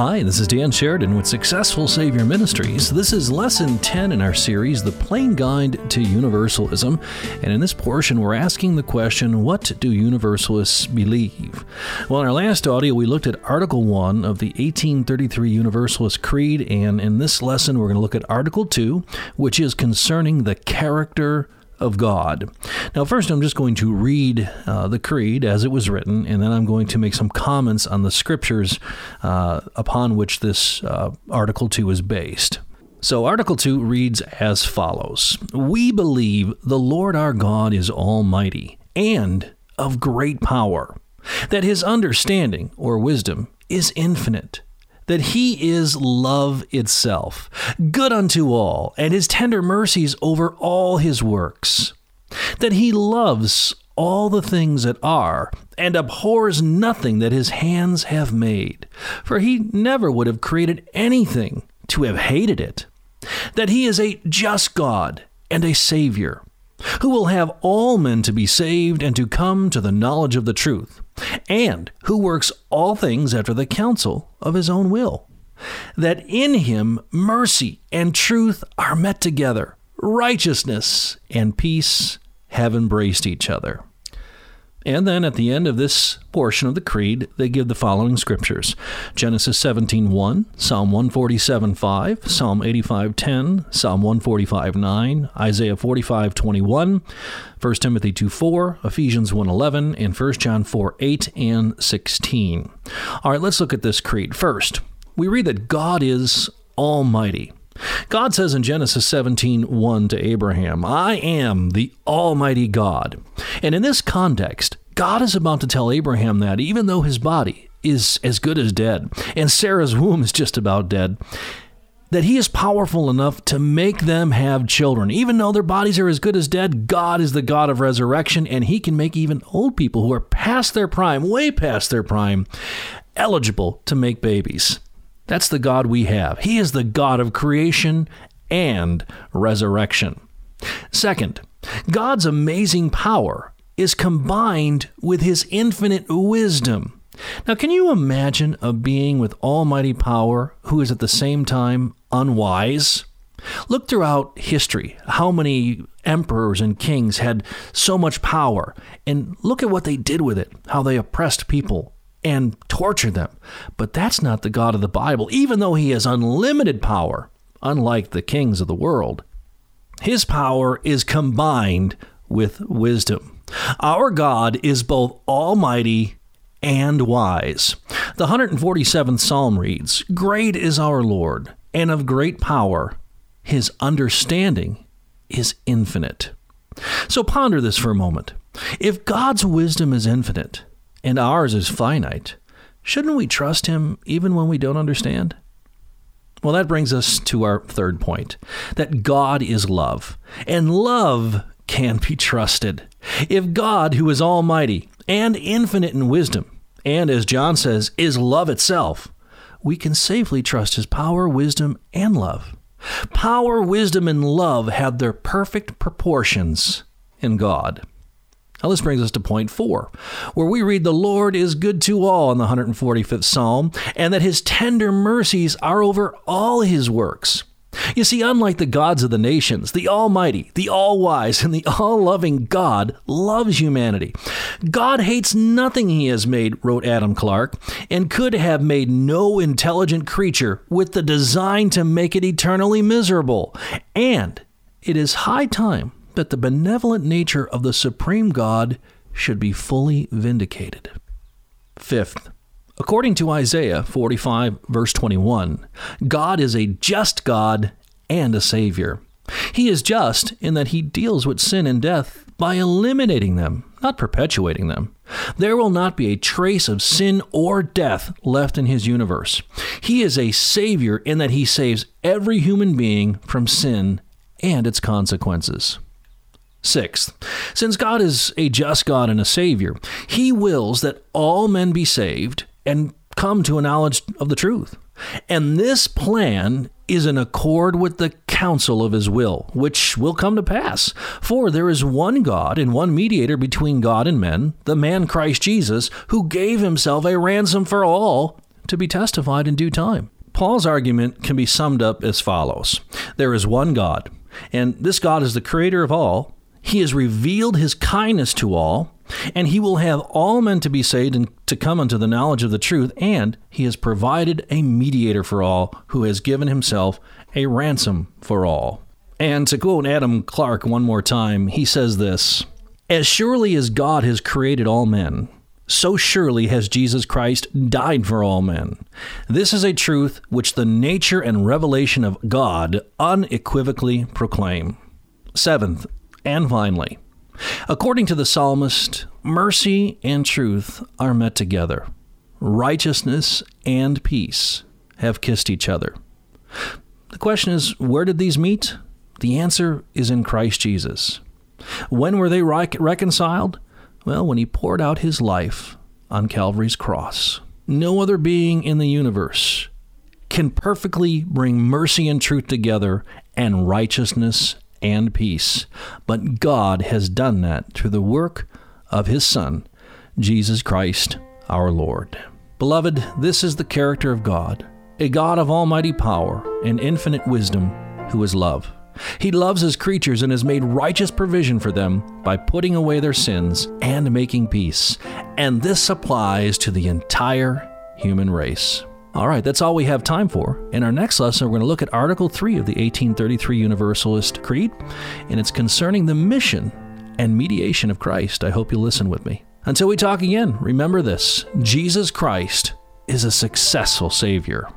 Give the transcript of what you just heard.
Hi, this is Dan Sheridan with Successful Savior Ministries. This is Lesson 10 in our series, The Plain Guide to Universalism. And in this portion, we're asking the question, what do universalists believe? Well, in our last audio, we looked at Article 1 of the 1833 Universalist Creed. And in this lesson, we're going to look at Article 2, which is concerning the character of God. Now, first, I'm just going to read the creed as it was written, and then I'm going to make some comments on the scriptures upon which this Article 2 is based. So Article 2 reads as follows. We believe the Lord our God is almighty and of great power, that his understanding or wisdom is infinite, that he is love itself, good unto all, and his tender mercies over all his works, that he loves all the things that are, and abhors nothing that his hands have made, for he never would have created anything to have hated it, that he is a just God and a Savior, who will have all men to be saved and to come to the knowledge of the truth, and who works all things after the counsel of his own will, that in him mercy and truth are met together, righteousness and peace have embraced each other. And then at the end of this portion of the creed, they give the following scriptures. Genesis 17:1, Psalm 147:5, Psalm 85:10, Psalm 145:9, Isaiah 45:21, 1 Timothy 2:4, Ephesians 1:11, and 1 John 4:8 and 16. All right, let's look at this creed. First, we read that God is almighty. God says in Genesis 17:1 to Abraham, I am the Almighty God. And in this context, God is about to tell Abraham that even though his body is as good as dead and Sarah's womb is just about dead, that he is powerful enough to make them have children. Even though their bodies are as good as dead, God is the God of resurrection, and he can make even old people who are past their prime, way past their prime, eligible to make babies. That's the God we have. He is the God of creation and resurrection. Second, God's amazing power is combined with his infinite wisdom. Now, can you imagine a being with almighty power who is at the same time unwise? Look throughout history, how many emperors and kings had so much power, and look at what they did with it, how they oppressed people and torture them. But that's not the God of the Bible, even though he has unlimited power, unlike the kings of the world. His power is combined with wisdom. Our God is both almighty and wise. The 147th Psalm reads, Great is our Lord, and of great power, his understanding is infinite. So ponder this for a moment. If God's wisdom is infinite, and ours is finite, shouldn't we trust him even when we don't understand? Well, that brings us to our third point, that God is love, and love can be trusted. If God, who is almighty and infinite in wisdom, and as John says, is love itself, we can safely trust his power, wisdom, and love. Power, wisdom, and love have their perfect proportions in God. Now, this brings us to point 4, where we read the Lord is good to all in the 145th Psalm, and that his tender mercies are over all his works. You see, unlike the gods of the nations, the almighty, the all-wise, and the all-loving God loves humanity. God hates nothing he has made, wrote Adam Clarke, and could have made no intelligent creature with the design to make it eternally miserable. And it is high time that the benevolent nature of the supreme God should be fully vindicated. Fifth, according to Isaiah 45, verse 21, God is a just God and a Savior. He is just in that he deals with sin and death by eliminating them, not perpetuating them. There will not be a trace of sin or death left in his universe. He is a Savior in that he saves every human being from sin and its consequences. Sixth, since God is a just God and a Savior, he wills that all men be saved and come to a knowledge of the truth. And this plan is in accord with the counsel of his will, which will come to pass. For there is one God and one mediator between God and men, the man Christ Jesus, who gave himself a ransom for all to be testified in due time. Paul's argument can be summed up as follows. There is one God, and this God is the creator of all. He has revealed his kindness to all, and he will have all men to be saved and to come unto the knowledge of the truth, and he has provided a mediator for all, who has given himself a ransom for all. And to quote Adam Clarke one more time, he says this, "As surely as God has created all men, so surely has Jesus Christ died for all men. This is a truth which the nature and revelation of God unequivocally proclaim." Seventh, and finally, according to the psalmist, mercy and truth are met together. Righteousness and peace have kissed each other. The question is, where did these meet? The answer is in Christ Jesus. When were they reconciled? Well, when he poured out his life on Calvary's cross. No other being in the universe can perfectly bring mercy and truth together and righteousness and peace. But God has done that through the work of his Son, Jesus Christ, our Lord. Beloved, this is the character of God, a God of almighty power and infinite wisdom, who is love. He loves his creatures and has made righteous provision for them by putting away their sins and making peace. And this applies to the entire human race. All right, that's all we have time for. In our next lesson, we're going to look at Article 3 of the 1833 Universalist Creed, and it's concerning the mission and mediation of Christ. I hope you'll listen with me. Until we talk again, remember this: Jesus Christ is a successful Savior.